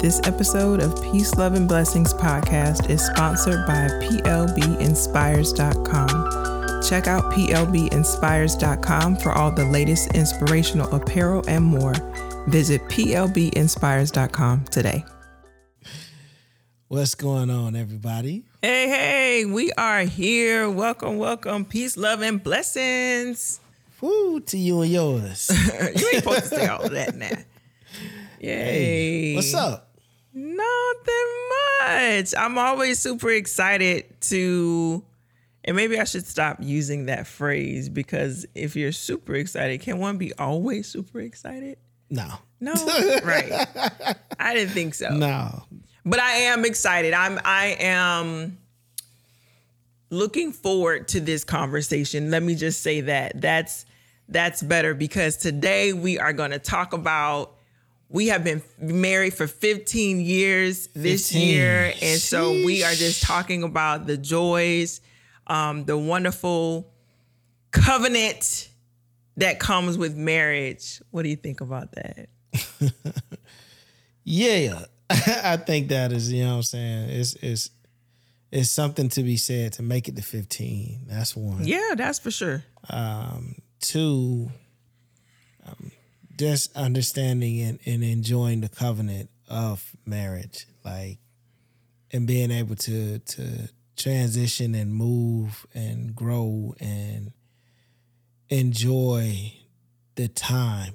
This episode of Peace, Love, and Blessings podcast is sponsored by PLBinspires.com. Check out PLBinspires.com for all the latest inspirational apparel and more. Visit PLBinspires.com today. What's going on, everybody? Hey, we are here. Welcome. Peace, love, and blessings. Woo, to you and yours. You ain't supposed to say all that now. Yay. Hey, what's up? Nothing much. I'm always super excited to, and maybe I should stop using that phrase, because if you're super excited, can one be always super excited? No. Right. I didn't think so. No. But I am excited. I am looking forward to this conversation. Let me just say that. That's better, because today we are going to talk about, we have been married for 15 years this year. And sheesh. So we are just talking about the joys, the wonderful covenant that comes with marriage. What do you think about that? Yeah. I think that is, you know what I'm saying? It's something to be said to make it to 15. That's one. Yeah, that's for sure. Two, just understanding and enjoying the covenant of marriage, like, and being able to transition and move and grow and enjoy the time,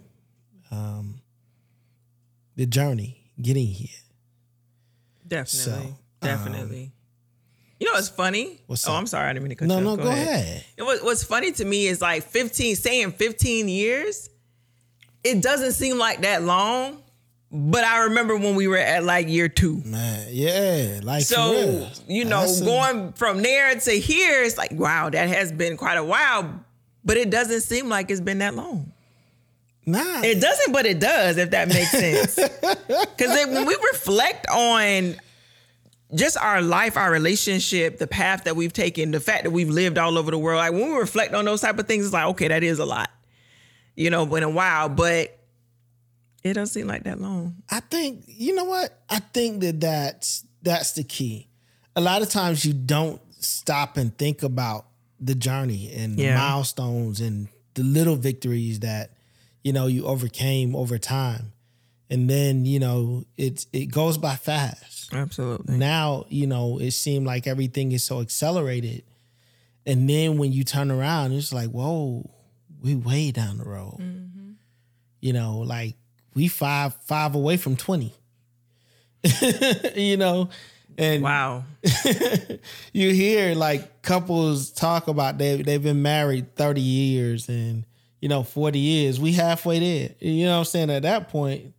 the journey. Getting here. Definitely. You know, it's funny. What's up? I'm sorry. I didn't mean to cut you off. No, go ahead. What's funny to me is, like, 15 years, it doesn't seem like that long, but I remember when we were at, like, year 2. Man, yeah. Like, so, for real. You know, going from there to here, it's like, wow, that has been quite a while, but it doesn't seem like it's been that long. Nah. It doesn't, but it does, if that makes sense. Because when we reflect on just our life, our relationship, the path that we've taken, the fact that we've lived all over the world, like, when we reflect on those type of things, it's like, okay, that is a lot, you know, been a while, but it doesn't seem like that long. I think, you know what? I think that's the key. A lot of times you don't stop and think about the journey and the milestones and the little victories that, you know, you overcame over time. And then, you know, it goes by fast. Absolutely. Now, you know, it seemed like everything is so accelerated. And then when you turn around, it's like, whoa, we way down the road. Mm-hmm. You know, like, we five away from 20. You know? And wow. You hear, like, couples talk about they've been married 30 years and, you know, 40 years, we halfway there. You know what I'm saying? At that point.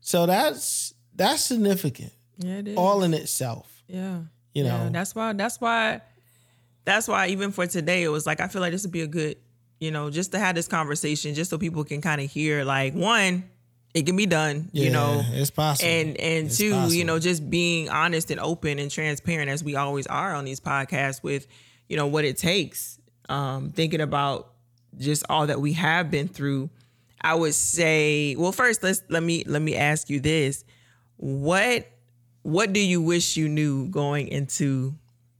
So that's significant. Yeah, it is. All in itself. Yeah. You know. That's why even for today, it was like, I feel like this would be a good, you know, just to have this conversation, just so people can kind of hear, like, one, it can be done, you know. It's possible. And it's two, possible. You know, just being honest and open and transparent, as we always are on these podcasts, with, you know, what it takes. Thinking about just all that we have been through, I would say, well, first, let me ask you this. What do you wish you knew going into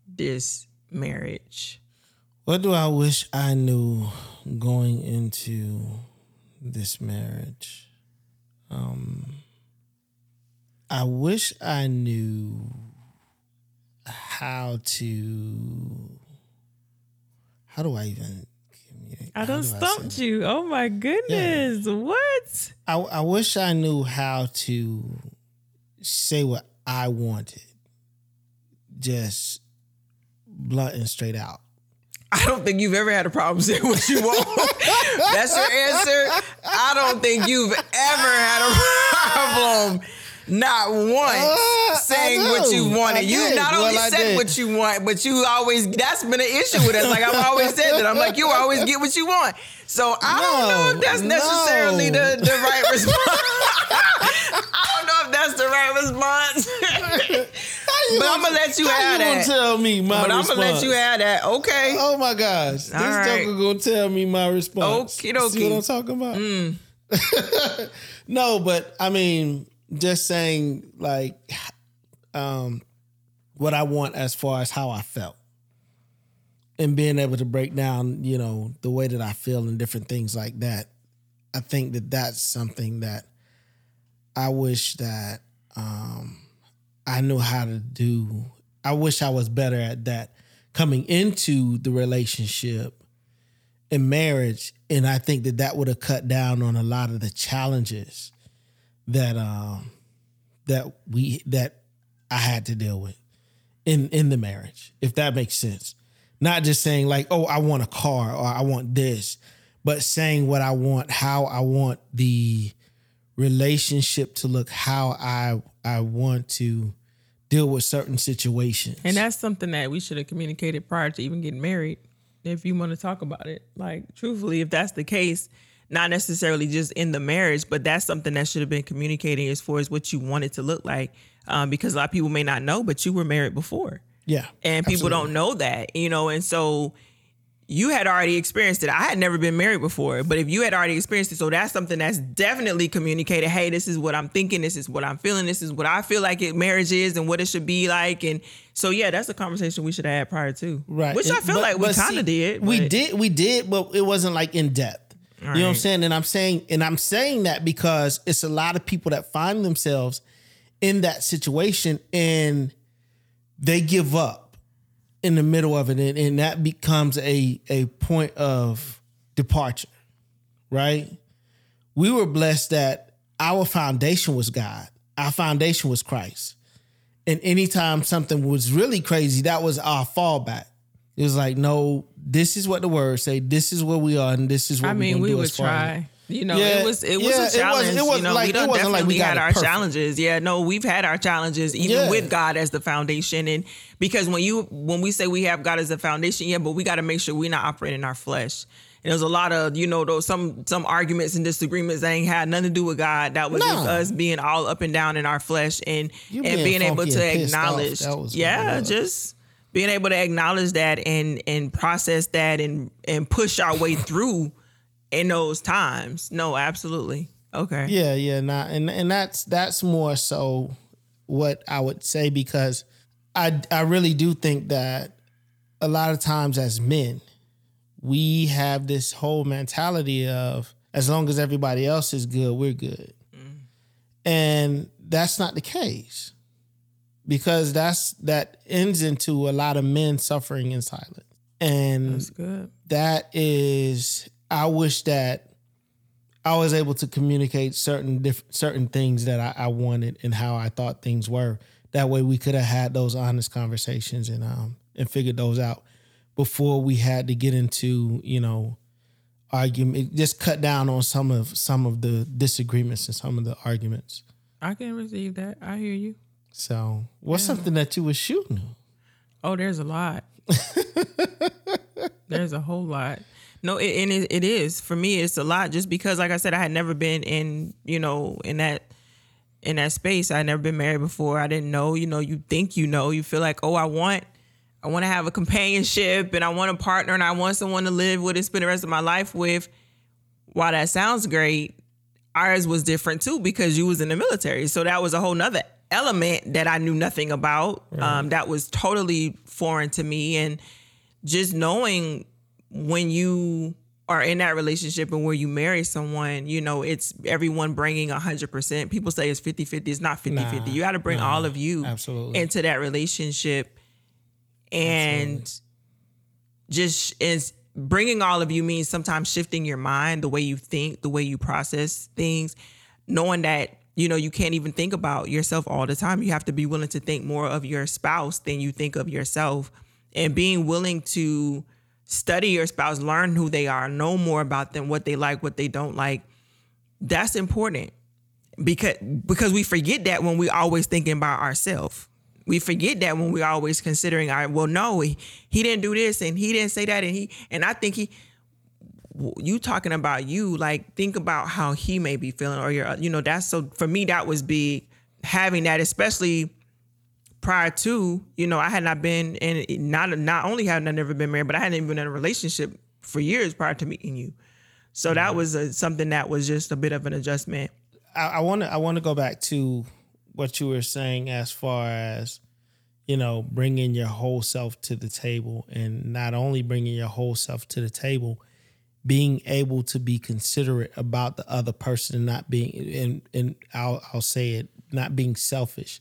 this marriage? What do I wish I knew going into this marriage? I wish I knew I done stumped you. Oh, my goodness. Yeah. What? I wish I knew how to say what I wanted. Just blunt and straight out. I don't think you've ever had a problem saying what you want. That's your answer? I don't think you've ever had a problem. Not once saying what you wanted. You not only said what you want, but you always, that's been an issue with us. Like, I've always said that. I'm like, you always get what you want. So I don't know if that's necessarily the right response. I don't know if that's the right response. But I'm going to let you have that. You going to tell me my response? But I'm going to let you have that. Okay. Oh, my gosh. All this right. Joker going to tell me my response. Okie dokie. See what I'm talking about? Mm. No, but I mean... just saying like what I want as far as how I felt and being able to break down, you know, the way that I feel and different things like that. I think that that's something that I wish that I knew how to do. I wish I was better at that coming into the relationship and marriage. And I think that that would have cut down on a lot of the challenges that that I had to deal with in the marriage, if that makes sense. Not just saying like, oh, I want a car or I want this, but saying what I want, how I want the relationship to look, how I want to deal with certain situations. And that's something that we should have communicated prior to even getting married, if you want to talk about it. Like, truthfully, if that's the case, not necessarily just in the marriage, but that's something that should have been communicating as far as what you want it to look like. Because a lot of people may not know, but you were married before. Yeah. And people absolutely don't know that, you know, and so you had already experienced it. I had never been married before, but if you had already experienced it, so that's something that's definitely communicated. Hey, this is what I'm thinking. This is what I'm feeling. This is what I feel like marriage is and what it should be like. And so, yeah, that's a conversation we should have had prior to. Right. Which I feel like we kind of did. We did, but it wasn't like in depth. Right. You know what I'm saying? And I'm saying that because it's a lot of people that find themselves in that situation and they give up in the middle of it, and that becomes a point of departure, right? We were blessed that our foundation was God. Our foundation was Christ. And anytime something was really crazy, that was our fallback. It was like, no, this is what the word say. This is where we are, and this is what we're going to do. I mean, we would try. You know, yeah, it was a challenge. We had our challenges. Yeah, no, we've had our challenges even with God as the foundation. And because when we say we have God as the foundation, but we got to make sure we're not operating in our flesh. And there's a lot of, you know, those some arguments and disagreements that ain't had nothing to do with God. That was just us being all up and down in our flesh and being able to acknowledge. Just being able to acknowledge that and process that and push our way through in those times. No, absolutely. Okay. Yeah. Nah, and that's more so what I would say, because I really do think that a lot of times as men, we have this whole mentality of as long as everybody else is good, we're good. Mm. And that's not the case, because that ends into a lot of men suffering in silence. And that's good. That is... I wish that I was able to communicate certain things that I wanted and how I thought things were. That way we could have had those honest conversations and figured those out before we had to get into, you know, argument. Just cut down on some of the disagreements and some of the arguments. I can receive that. I hear you. So what's something that you were shooting at? Oh, there's a lot. There's a whole lot. No, it is. For me, it's a lot, just because, like I said, I had never been in, you know, in that space. I had never been married before. I didn't know, you know, you think, you know, you feel like, oh, I want to have a companionship and I want a partner and I want someone to live with and spend the rest of my life with. While that sounds great, ours was different too, because you was in the military. So that was a whole nother element that I knew nothing about. Mm. That was totally foreign to me. And just knowing when you are in that relationship and where you marry someone, you know, it's everyone bringing 100%. People say it's 50-50. It's not 50-50. You got to bring all of you into that relationship. And just is bringing all of you means sometimes shifting your mind, the way you think, the way you process things, knowing that, you know, you can't even think about yourself all the time. You have to be willing to think more of your spouse than you think of yourself, and being willing to study your spouse, learn who they are, know more about them, what they like, what they don't like. That's important, because we forget that when we always thinking about ourselves. We forget that when we always considering he didn't do this and he didn't say that. You talking about you, like, think about how he may be feeling or your, you know, that's, so for me, that was big, having that, especially prior to, you know, I had not been in, not only had I never been married, but I hadn't even been in a relationship for years prior to meeting you. So that was something that was just a bit of an adjustment. I want to go back to what you were saying as far as, you know, bringing your whole self to the table, and not only bringing your whole self to the table, being able to be considerate about the other person, and not being, and I'll say it, not being selfish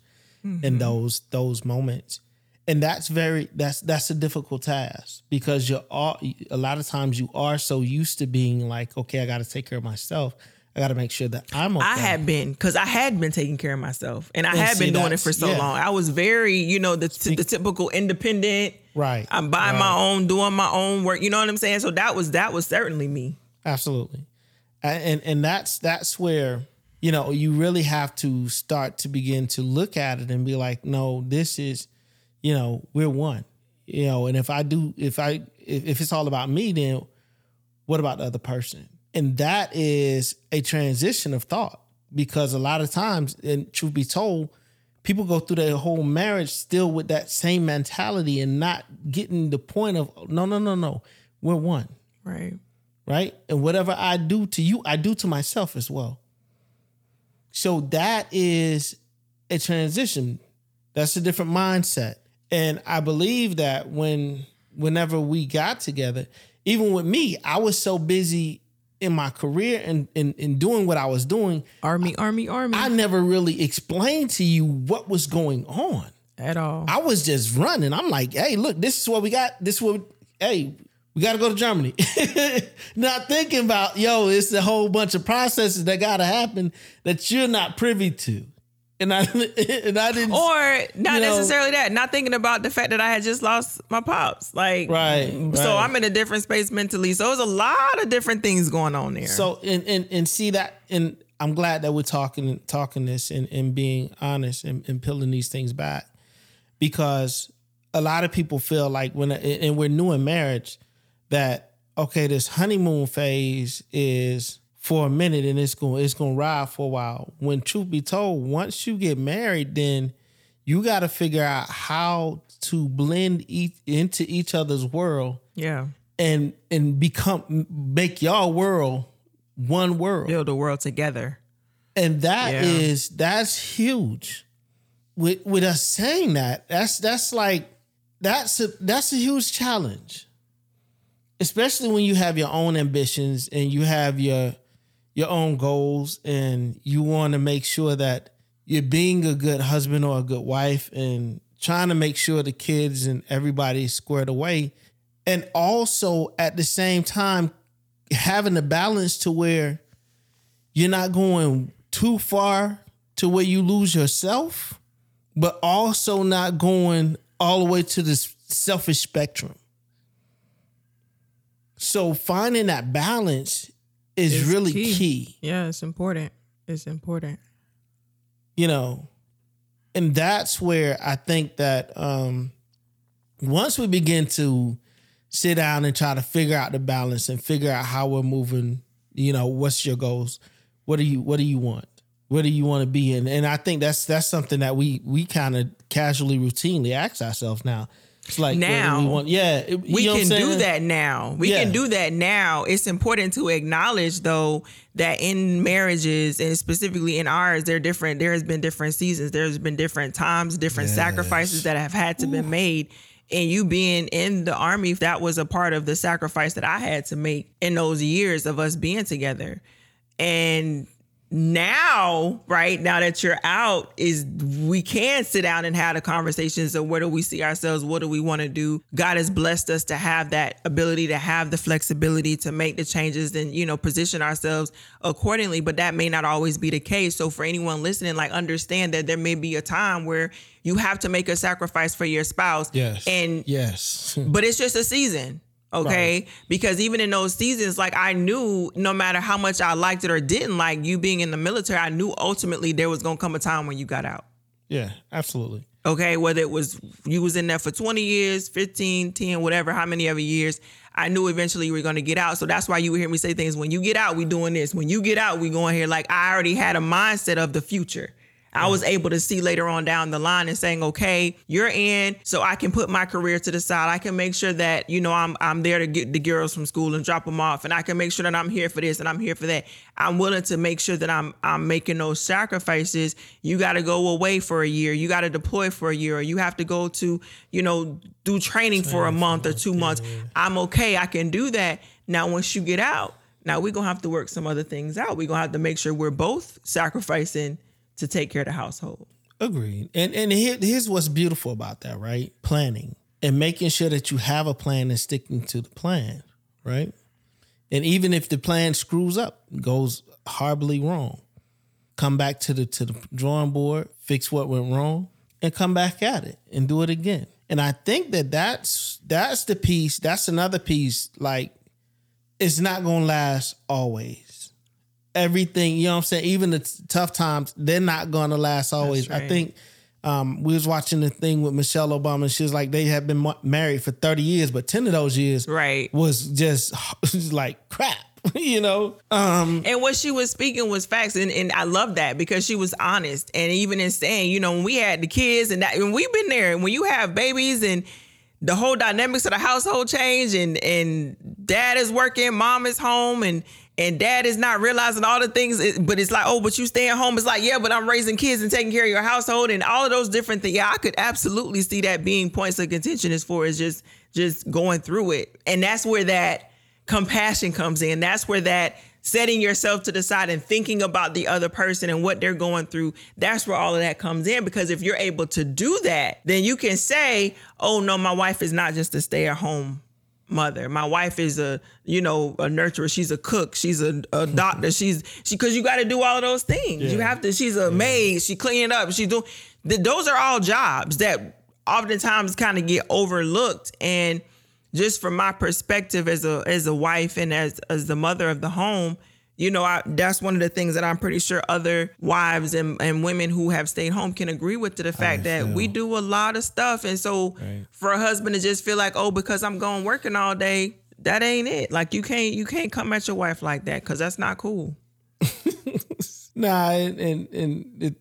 in those moments. And that's a difficult task, because a lot of times you are so used to being like, okay, I got to take care of myself. I got to make sure that I'm okay. I had been taking care of myself, and I had been doing it for so long. I was very, the typical independent. Right. I'm buying my own, doing my own work. You know what I'm saying? So that was certainly me. Absolutely. And that's where, you really have to start to begin to look at it and be like, no, this is, we're one, and if it's all about me, then what about the other person? And that is a transition of thought, because a lot of times, and truth be told, people go through their whole marriage still with that same mentality and not getting the point of, no, we're one. Right. Right. And whatever I do to you, I do to myself as well. So that is a transition. That's a different mindset. And I believe that whenever we got together, even with me, I was so busy in my career and in doing what I was doing. Army. I never really explained to you what was going on at all. I was just running. I'm like, hey, look, this is what we got. We got to go to Germany. Not thinking about, it's a whole bunch of processes that got to happen that you're not privy to. And I didn't, or not necessarily that, not thinking about the fact that I had just lost my pops. Like, right. So I'm in a different space mentally. So there's a lot of different things going on there. So and see that, and I'm glad that we're talking this and being honest and peeling these things back, because a lot of people feel like when we're new in marriage that, okay, this honeymoon phase is for a minute, and it's gonna ride for a while. When truth be told, once you get married, then you got to figure out how to blend into each other's world. Yeah, and make y'all world one world. Build a world together, and that's huge. With us saying that, that's a huge challenge, especially when you have your own ambitions and you have your own goals, and you want to make sure that you're being a good husband or a good wife and trying to make sure the kids and everybody's squared away. And also at the same time, having the balance to where you're not going too far to where you lose yourself, but also not going all the way to this selfish spectrum. So finding that balance is really key. Yeah, it's important. It's important. And that's where I think that once we begin to sit down and try to figure out the balance and figure out how we're moving, what's your goals? What do you want? Where do you want to be in? And I think that's something that we kind of casually, routinely ask ourselves now. It's like now we want, we can do that now. We can do that now. It's important to acknowledge, though, that in marriages, and specifically in ours, there has been different seasons. There's been different times, different sacrifices that have had to be made. And you being in the Army, that was a part of the sacrifice that I had to make in those years of us being together. And Now that you're out, is we can sit down and have the conversations of where do we see ourselves? What do we want to do? God has blessed us to have that ability, to have the flexibility to make the changes and, position ourselves accordingly. But that may not always be the case. So for anyone listening, understand that there may be a time where you have to make a sacrifice for your spouse. Yes. But it's just a season. Okay. Right. Because even in those seasons, I knew no matter how much I liked it or didn't like you being in the military, I knew ultimately there was going to come a time when you got out. Yeah, absolutely. Okay. Whether it was you was in there for 20 years, 15, 10, whatever, how many other years, I knew eventually you were going to get out. So that's why you would hear me say things. When you get out, we doing this. When you get out, we going here. I already had a mindset of the future. I was able to see later on down the line and saying, okay, you're in, so I can put my career to the side. I can make sure that, you know, I'm there to get the girls from school and drop them off. And I can make sure that I'm here for this and I'm here for that. I'm willing to make sure that I'm making those sacrifices. You got to go away for a year. You got to deploy for a year, or you have to go to, you know, do training for a month or 2 months. Yeah. I'm okay. I can do that. Now, once you get out, now we're going to have to work some other things out. We're going to have to make sure we're both sacrificing to take care of the household. Agreed. And here's what's beautiful about that, right? Planning and making sure that you have a plan and sticking to the plan, right? And even if the plan screws up, goes horribly wrong, come back to the drawing board, fix what went wrong, and come back at it and do it again. And I think that's the piece. That's another piece. Like, it's not going to last always. Everything, you know what I'm saying? Even the tough times, they're not going to last always. Right. I think we was watching the thing with Michelle Obama, and she was like, they have been married for 30 years, but 10 of those years was just like crap, you know? And what she was speaking was facts. And I love that because she was honest. And even in saying, you know, when we had the kids and we've been there, and when you have babies and the whole dynamics of the household change, and dad is working, mom is home, and dad is not realizing all the things, but it's like, oh, but you staying home. It's like, yeah, but I'm raising kids and taking care of your household and all of those different things. Yeah, I could absolutely see that being points of contention as far as just going through it. And that's where that compassion comes in. That's where that setting yourself to the side and thinking about the other person and what they're going through, that's where all of that comes in. Because if you're able to do that, then you can say, oh, no, my wife is not just a stay-at-home mother. My wife is a nurturer. She's a cook. She's a doctor. Because you got to do all of those things. Yeah. You have to. She's a maid. She cleaning up. She's doing. Those are all jobs that oftentimes kind of get overlooked. And just from my perspective as a wife and as the mother of the home, you know, that's one of the things that I'm pretty sure other wives and women who have stayed home can agree with, to the fact that we do a lot of stuff. And so for a husband to just feel like, oh, because I'm going working all day, that ain't it. Like, you can't come at your wife like that, because that's not cool. Nah, and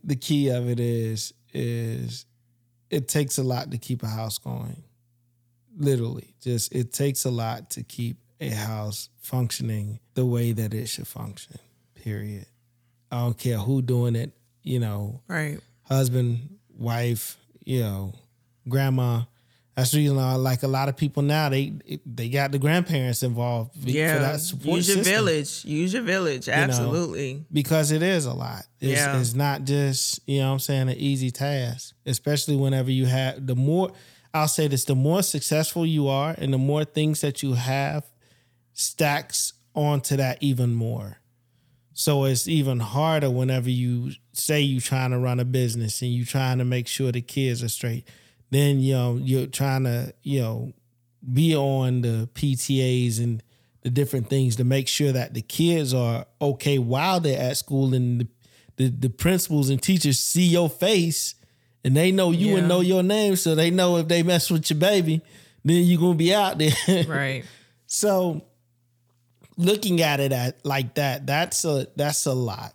the key of it is it takes a lot to keep a house going. Literally, just it takes a lot to keep a house functioning the way that it should function, period. I don't care who doing it, you know, husband, wife, you know, grandma. That's the reason I like a lot of people now, they got the grandparents involved. Yeah, for that support use your system. Village. Use your village, absolutely. You know, because it is a lot. It's not just, you know what I'm saying, an easy task, especially whenever you have I'll say this, the more successful you are and the more things that you have stacks onto that even more. So it's even harder whenever you say you're trying to run a business and you're trying to make sure the kids are straight. Then, you know, you're trying to, you know, be on the PTAs and the different things to make sure that the kids are okay while they're at school, and the principals and teachers see your face. And they know you and know your name, so they know if they mess with your baby, then you're going to be out there. Right. So looking at it like that, that's a lot.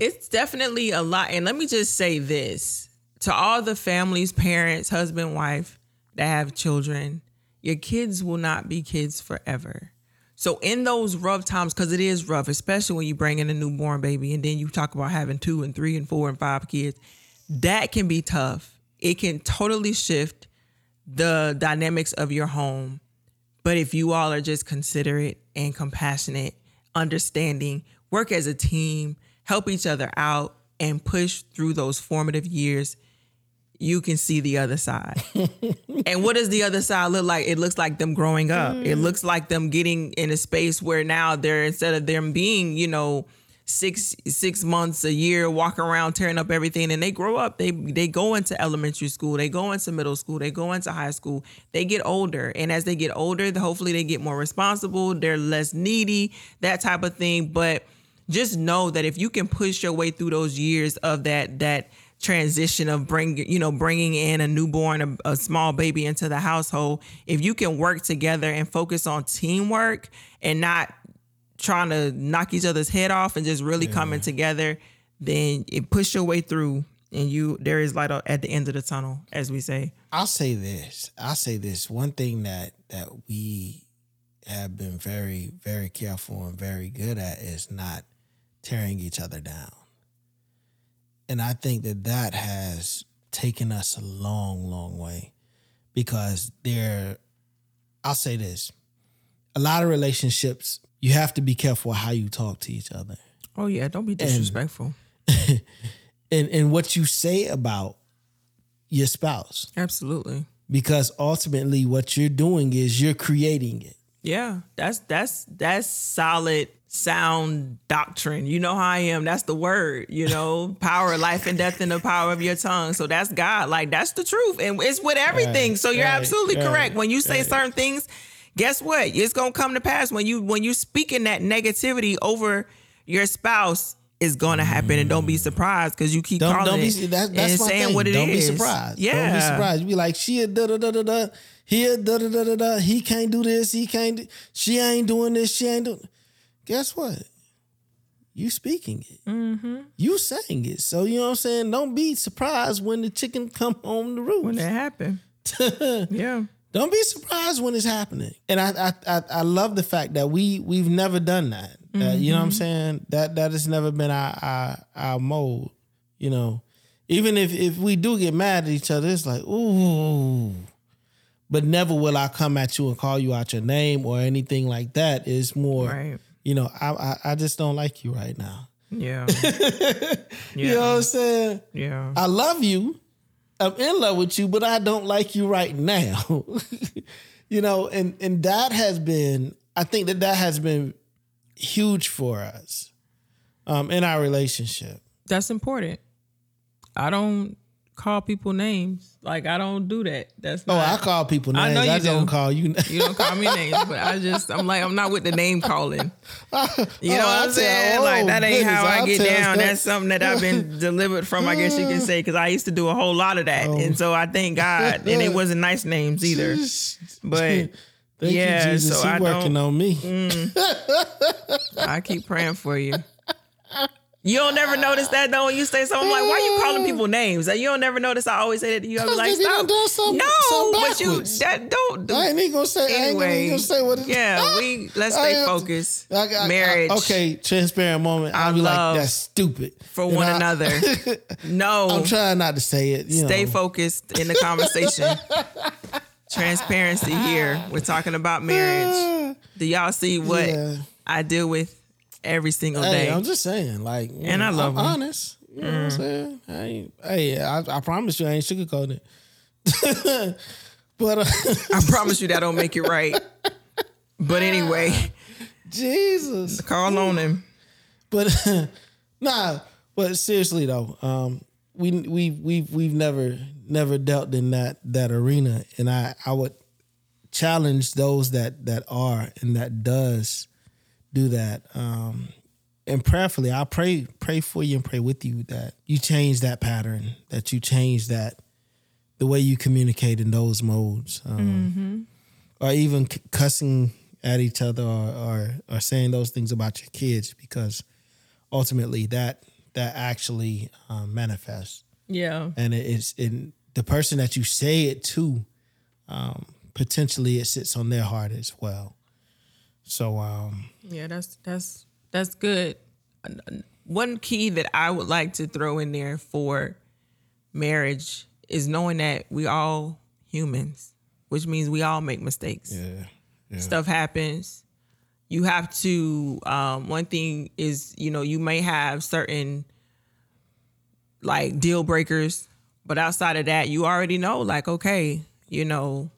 It's definitely a lot. And let me just say this. To all the families, parents, husband, wife that have children, your kids will not be kids forever. So in those rough times, because it is rough, especially when you bring in a newborn baby, and then you talk about having 2 and 3 and 4 and 5 kids, that can be tough. It can totally shift the dynamics of your home. But if you all are just considerate and compassionate, understanding, work as a team, help each other out, and push through those formative years, you can see the other side. And what does the other side look like? It looks like them growing up. It looks like them getting in a space where now they're, instead of them being, you know, six months, a year, walk around tearing up everything, and they grow up. They go into elementary school, they go into middle school, they go into high school, they get older. And as they get older, hopefully they get more responsible, they're less needy, that type of thing. But just know that if you can push your way through those years of that transition of bringing in a newborn, a small baby into the household, if you can work together and focus on teamwork and not trying to knock each other's head off and just really coming together, then it push your way through, and there is light at the end of the tunnel, as we say. I'll say this. One thing that we have been very, very careful and very good at is not tearing each other down. And I think that has taken us a long, long way, because I'll say this. A lot of relationships, you have to be careful how you talk to each other. Oh, yeah. Don't be disrespectful. And what you say about your spouse. Absolutely. Because ultimately what you're doing is you're creating it. Yeah. That's solid, sound doctrine. You know how I am. That's the word, power of life and death in the power of your tongue. So that's God. Like, that's the truth. And it's with everything. Right, so you're absolutely correct. When you say certain things, guess what? It's going to come to pass. When you speak in that negativity over your spouse, is going to happen, and don't be surprised because you keep calling it. That's my saying thing. What it don't is. Don't be surprised. Yeah. Don't be surprised. You be like, she a da-da-da-da-da, he a da-da-da-da-da, he can't do this, she ain't doing this, Guess what? You speaking it. Mm-hmm. You saying it. So, you know what I'm saying? Don't be surprised when the chicken come home the roost. When that happen. Yeah. Don't be surprised when it's happening. And I love the fact that we've never done that. Mm-hmm. You know what I'm saying? That has never been our mode, Even if we do get mad at each other, it's like, ooh. But never will I come at you and call you out your name or anything like that. It's more, right. I just don't like you right now. Yeah. You know what I'm saying? Yeah. I love you. I'm in love with you, but I don't like you right now. And that has been, I think that has been huge for us in our relationship. That's important. I don't call people names. Like, I don't do that. I call people names. I know you don't call you names. You don't call me names, but I'm not with the name calling. You know what I'm saying? That ain't how I get down. That's something that I've been delivered from, I guess you can say, because I used to do a whole lot of that. Oh. And so I thank God. And it wasn't nice names either. But thank you, Jesus. So I working on me. I keep praying for you. You don't never notice that, though, when you say something like, why are you calling people names? Like, you don't never notice. I always say that to you. I be like, stop. I ain't even going to say. Anyway, I ain't going to say what it is. Yeah, let's stay focused. Marriage. Okay, transparent moment. I'll be like, that's stupid. For one another. No. I'm trying not to say it. Stay focused in the conversation. Transparency here. We're talking about marriage. Do y'all see what I deal with? Every single day. I'm just saying, and I love I'm honest. You know what I'm saying? I promise you, I ain't sugarcoating it. But I promise you that don't make it right. But anyway, Jesus, call on him. But but seriously though, we've never dealt in that arena, and I would challenge those that are and that does. Do that, and prayerfully, I pray for you and pray with you that you change that pattern, that you change the way you communicate in those modes, or even cussing at each other or saying those things about your kids, because ultimately that actually manifests. Yeah, and it's in the person that you say it to. Potentially, it sits on their heart as well. So that's good. One key that I would like to throw in there for marriage is knowing that we all humans, which means we all make mistakes. Yeah. Stuff happens. You have to. One thing is, you may have certain like deal breakers, but outside of that, you already know. Like, okay, we all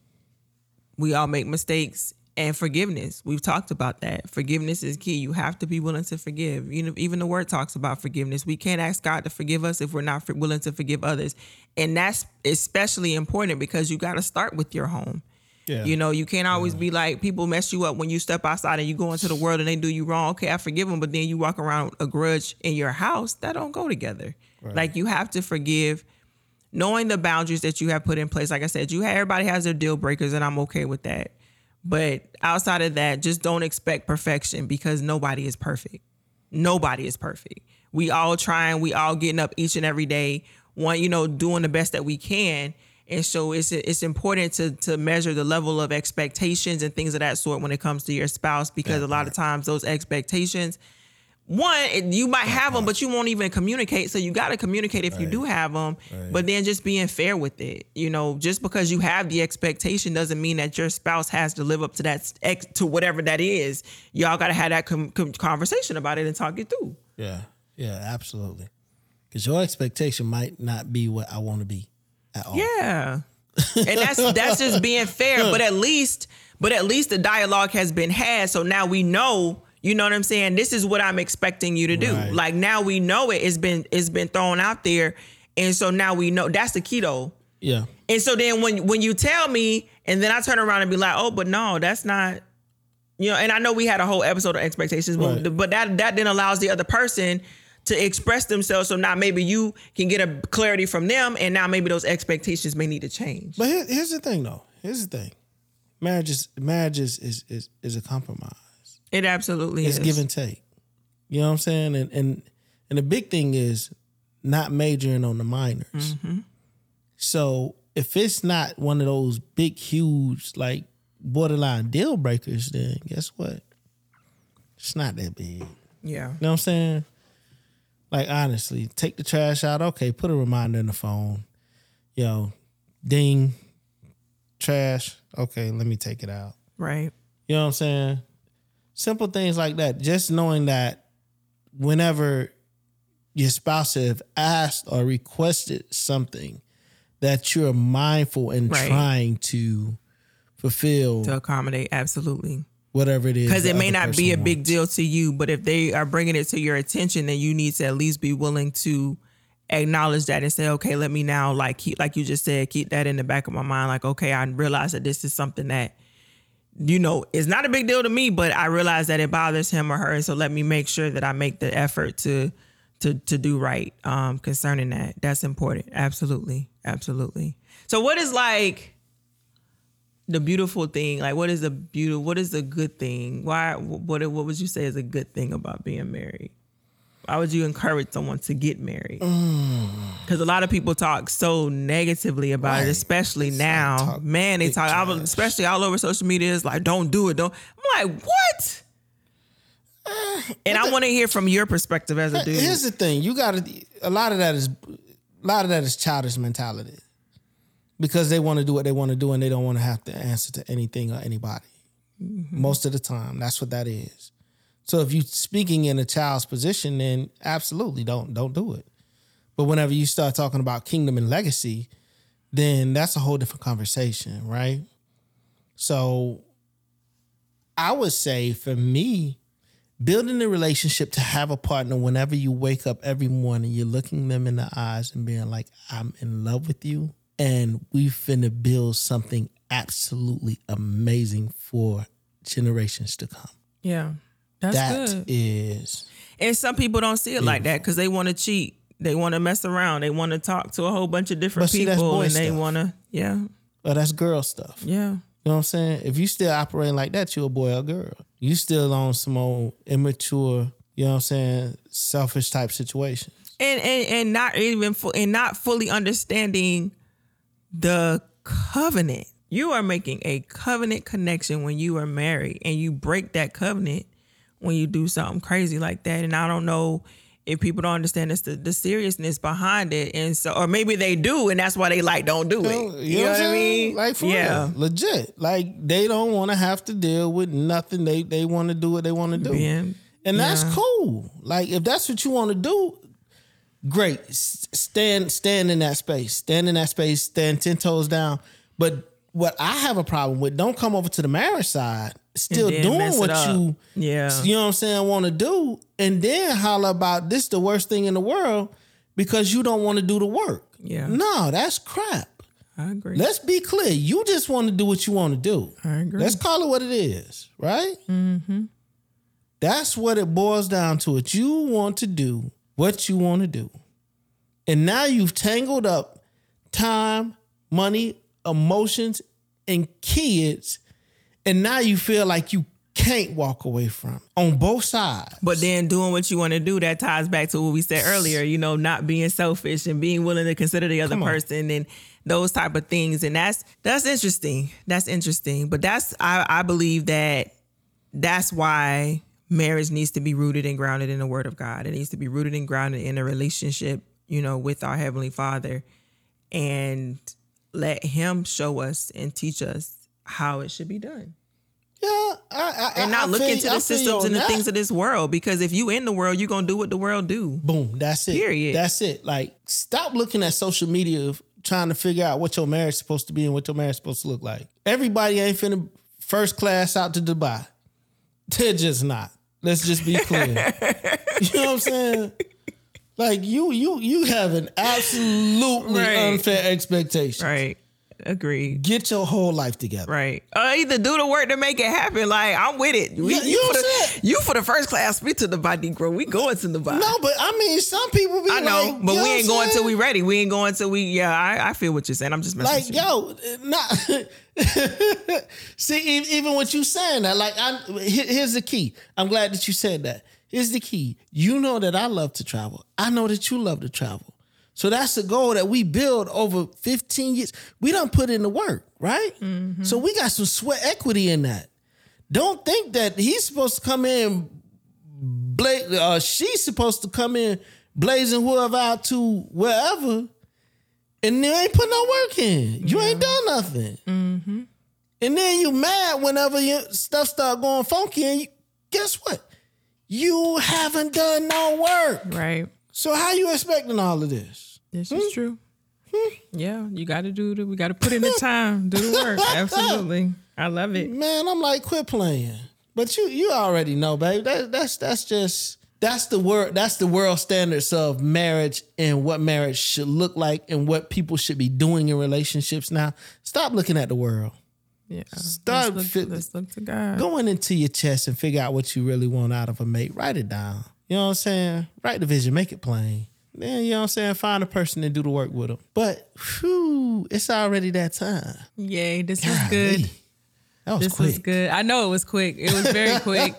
make mistakes. And forgiveness. We've talked about that. Forgiveness is key. You have to be willing to forgive. Even the word talks about forgiveness. We can't ask God to forgive us if we're not willing to forgive others. And that's especially important because you got to start with your home. Yeah. You can't always be like, people mess you up when you step outside and you go into the world and they do you wrong. Okay, I forgive them. But then you walk around a grudge in your house. That don't go together. Right. Like, you have to forgive, knowing the boundaries that you have put in place. Like I said, everybody has their deal breakers, and I'm okay with that. But outside of that, just don't expect perfection, because nobody is perfect. We all trying, we all getting up each and every day, one, you know, doing the best that we can. And so it's important to measure the level of expectations and things of that sort when it comes to your spouse, because a lot of times those expectations, one, you might have them, but you won't even communicate. So you got to communicate if you do have them, but then just being fair with it. You know, just because you have the expectation doesn't mean that your spouse has to live up to that, to whatever that is. Y'all got to have that conversation about it and talk it through. Yeah. Yeah, absolutely. Because your expectation might not be what I want to be at all. Yeah. And that's just being fair. But at least the dialogue has been had. So now we know, you know what I'm saying? This is what I'm expecting you to do. Right. Like now we know it's been thrown out there. And so now we know. That's the key though. Yeah. And so then when you tell me and then I turn around and be like, oh, but no, that's not, you know, and I know we had a whole episode of expectations, but that then allows the other person to express themselves. So now maybe you can get a clarity from them, and now maybe those expectations may need to change. But here's the thing though. Here's the thing. Marriage is a compromise. It absolutely is. It's give and take. You know what I'm saying? And the big thing is not majoring on the minors. Mm-hmm. So if it's not one of those big, huge, like borderline deal breakers, then guess what? It's not that big. Yeah. You know what I'm saying? Like, honestly, take the trash out. Okay, put a reminder in the phone. Yo, ding, trash. Okay, let me take it out. Right. You know what I'm saying? Simple things like that. Just knowing that whenever your spouse have asked or requested something, that you're mindful and trying to fulfill. To accommodate, absolutely. Whatever it is. Because it may not be a big deal to you, but if they are bringing it to your attention, then you need to at least be willing to acknowledge that and say, okay, let me now, like, keep, like you just said, keep that in the back of my mind. Like, okay, I realize that this is something that, you know, it's not a big deal to me, but I realize that it bothers him or her. And so let me make sure that I make the effort to do right concerning that. That's important. Absolutely. Absolutely. So what is like the beautiful thing? Like what is the beautiful, what is the good thing? What would you say is a good thing about being married? Why would you encourage someone to get married? Because a lot of people talk so negatively about it, especially now. Man, they talk, especially all over social media, is like, don't do it. Don't. I'm like, what? And I want to hear from your perspective as a dude. Here's the thing. You got to, a lot of that is childish mentality, because they want to do what they want to do and they don't want to have to answer to anything or anybody. Mm-hmm. Most of the time, that's what that is. So if you're speaking in a child's position, then absolutely don't do it. But whenever you start talking about kingdom and legacy, then that's a whole different conversation, right? So I would say for me, building a relationship to have a partner whenever you wake up every morning, you're looking them in the eyes and being like, I'm in love with you and we finna build something absolutely amazing for generations to come. Yeah. That is. And some people don't see it like that because they want to cheat. They want to mess around. They want to talk to a whole bunch of different people. And they want to, But that's girl stuff. Yeah. You know what I'm saying? If you still operating like that, you're a boy or girl. You still on some old immature, you know what I'm saying, selfish type situation. And not even not fully understanding the covenant. You are making a covenant connection when you are married, and you break that covenant when you do something crazy like that. And I don't know if people don't understand this, the seriousness behind it. And so, or maybe they do, and that's why they like, don't do it. You know what I mean? Like, for real, legit. Like, they don't want to have to deal with nothing. They want to do what they want to do. And that's cool. Like, if that's what you want to do, great. Stand in that space. Stand in that space. Stand 10 toes down. But what I have a problem with, don't come over to the marriage side still doing what you, you know what I'm saying, want to do, and then holler about this the worst thing in the world because you don't want to do the work. Yeah. No, that's crap. I agree. Let's be clear. You just want to do what you want to do. I agree. Let's call it what it is, right? Mm-hmm. That's what it boils down to. It. You want to do what you want to do. And now you've tangled up time, money, emotions, and kids, and now you feel like you can't walk away from on both sides. But then doing what you want to do, that ties back to what we said earlier, you know, not being selfish and being willing to consider the other person and those type of things. And that's interesting. That's interesting. But I believe that's why marriage needs to be rooted and grounded in the Word of God. It needs to be rooted and grounded in a relationship, you know, with our Heavenly Father, and let Him show us and teach us how it should be done. Yeah, and not look into the systems and the things of this world, because if you in the world, you're gonna do what the world do. Boom, that's it. Period. That's it. Like, stop looking at social media of trying to figure out what your marriage is supposed to be and what your marriage is supposed to look like. Everybody ain't finna first class out to Dubai. They're just not. Let's just be clear. You know what I'm saying? Like, you have an absolutely unfair expectation. Right. Agreed. Get your whole life together. Right. Either do the work to make it happen. Like, I'm with it. You for the first class, we to the body grow. We going to the body. No, but I mean, some people be like, I know, like, but we ain't going till we ready. We ain't going till we, I feel what you're saying. I'm just messing with you. See, even what you saying that, like, here's the key. I'm glad that you said that. Here's the key. You know that I love to travel. I know that you love to travel. So that's a goal that we build over 15 years. We done put in the work, right? Mm-hmm. So we got some sweat equity in that. Don't think that he's supposed to come in, she's supposed to come in blazing whoever out to wherever, and they ain't put no work in. You ain't done nothing. Mm-hmm. And then you mad whenever your stuff start going funky, and guess what? You haven't done no work. Right. So how you expecting all of this? This is true. Yeah, you got to do it. We got to put in the time, do the work. Absolutely. I love it. Man, I'm like, quit playing. But you already know, babe. That's the world standards of marriage and what marriage should look like and what people should be doing in relationships now. Stop looking at the world. Yeah. Start let's look to God. Going into your chest and figure out what you really want out of a mate. Write it down. You know what I'm saying? Write the vision, make it plain. Then, you know what I'm saying? Find a person and do the work with them. But, whew, it's already that time. Yay, this was good. That was quick. This was good. I know it was quick. It was very quick.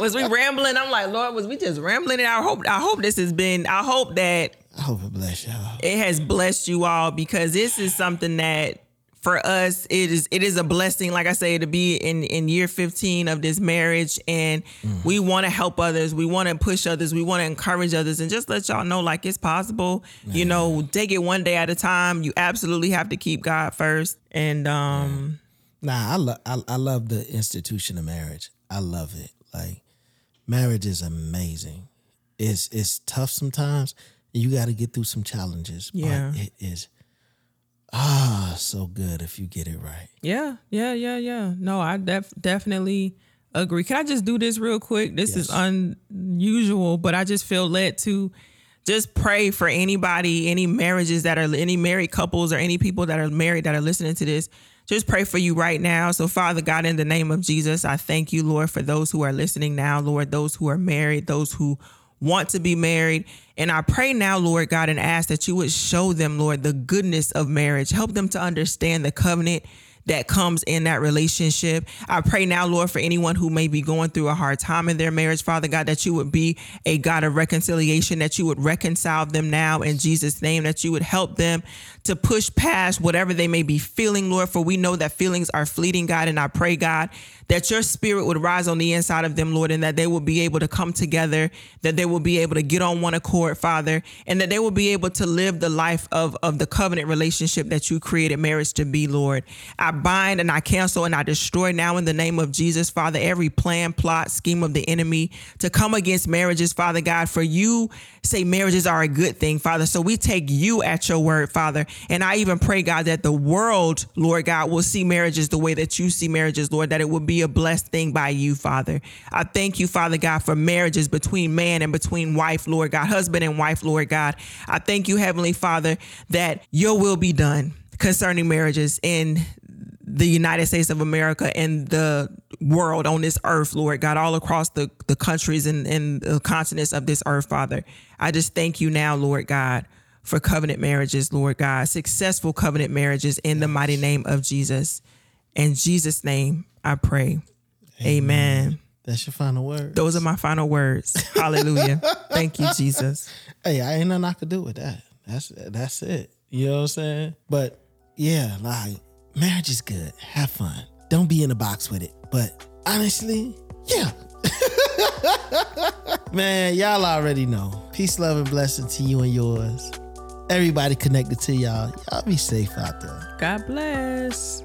Was we rambling? I'm like, Lord, was we just rambling? And I hope this has been, I hope it bless y'all. It has blessed you all, because this is something that, for us, it is a blessing, like I say, to be in year 15 of this marriage. And we want to help others. We want to push others. We want to encourage others. And just let y'all know, like, it's possible. Man. You know, take it one day at a time. You absolutely have to keep God first. And I love the institution of marriage. I love it. Like, marriage is amazing. It's tough sometimes. You got to get through some challenges. Yeah. But it is so good if you get it right. Yeah. No, I definitely agree. Can I just do this real quick? This is unusual, but I just feel led to just pray for anybody, any married couples or any people that are married that are listening to this. Just pray for you right now. So, Father God, in the name of Jesus, I thank you, Lord, for those who are listening now, Lord, those who are married, those who want to be married. And I pray now, Lord God, and ask that you would show them, Lord, the goodness of marriage. Help them to understand the covenant that comes in that relationship. I pray now, Lord, for anyone who may be going through a hard time in their marriage, Father God, that you would be a God of reconciliation, that you would reconcile them now in Jesus' name, that you would help them to push past whatever they may be feeling, Lord, for we know that feelings are fleeting, God, and I pray, God, that your spirit would rise on the inside of them, Lord, and that they will be able to come together, that they will be able to get on one accord, Father, and that they will be able to live the life of the covenant relationship that you created marriage to be, Lord. I bind and I cancel and I destroy now in the name of Jesus, Father, every plan, plot, scheme of the enemy to come against marriages, Father God, for you say marriages are a good thing, Father. So we take you at your word, Father. And I even pray, God, that the world, Lord God, will see marriages the way that you see marriages, Lord, that it will be a blessed thing by you, Father. I thank you, Father God, for marriages between man and between wife, Lord God, husband and wife, Lord God. I thank you, Heavenly Father, that your will be done concerning marriages in the United States of America and the world on this earth, Lord God, all across the countries and the continents of this earth, Father. I just thank you now, Lord God, for covenant marriages, Lord God, successful covenant marriages in the mighty name of Jesus. In Jesus' name, I pray. Amen. That's your final words. Those are my final words. Hallelujah. Thank you, Jesus. Hey, I ain't nothing I could do with that. That's it. You know what I'm saying? But yeah, like, marriage is good. Have fun. Don't be in a box with it. But honestly, yeah. Man, y'all already know. Peace, love, and blessings to you and yours. Everybody connected to y'all. Y'all be safe out there. God bless.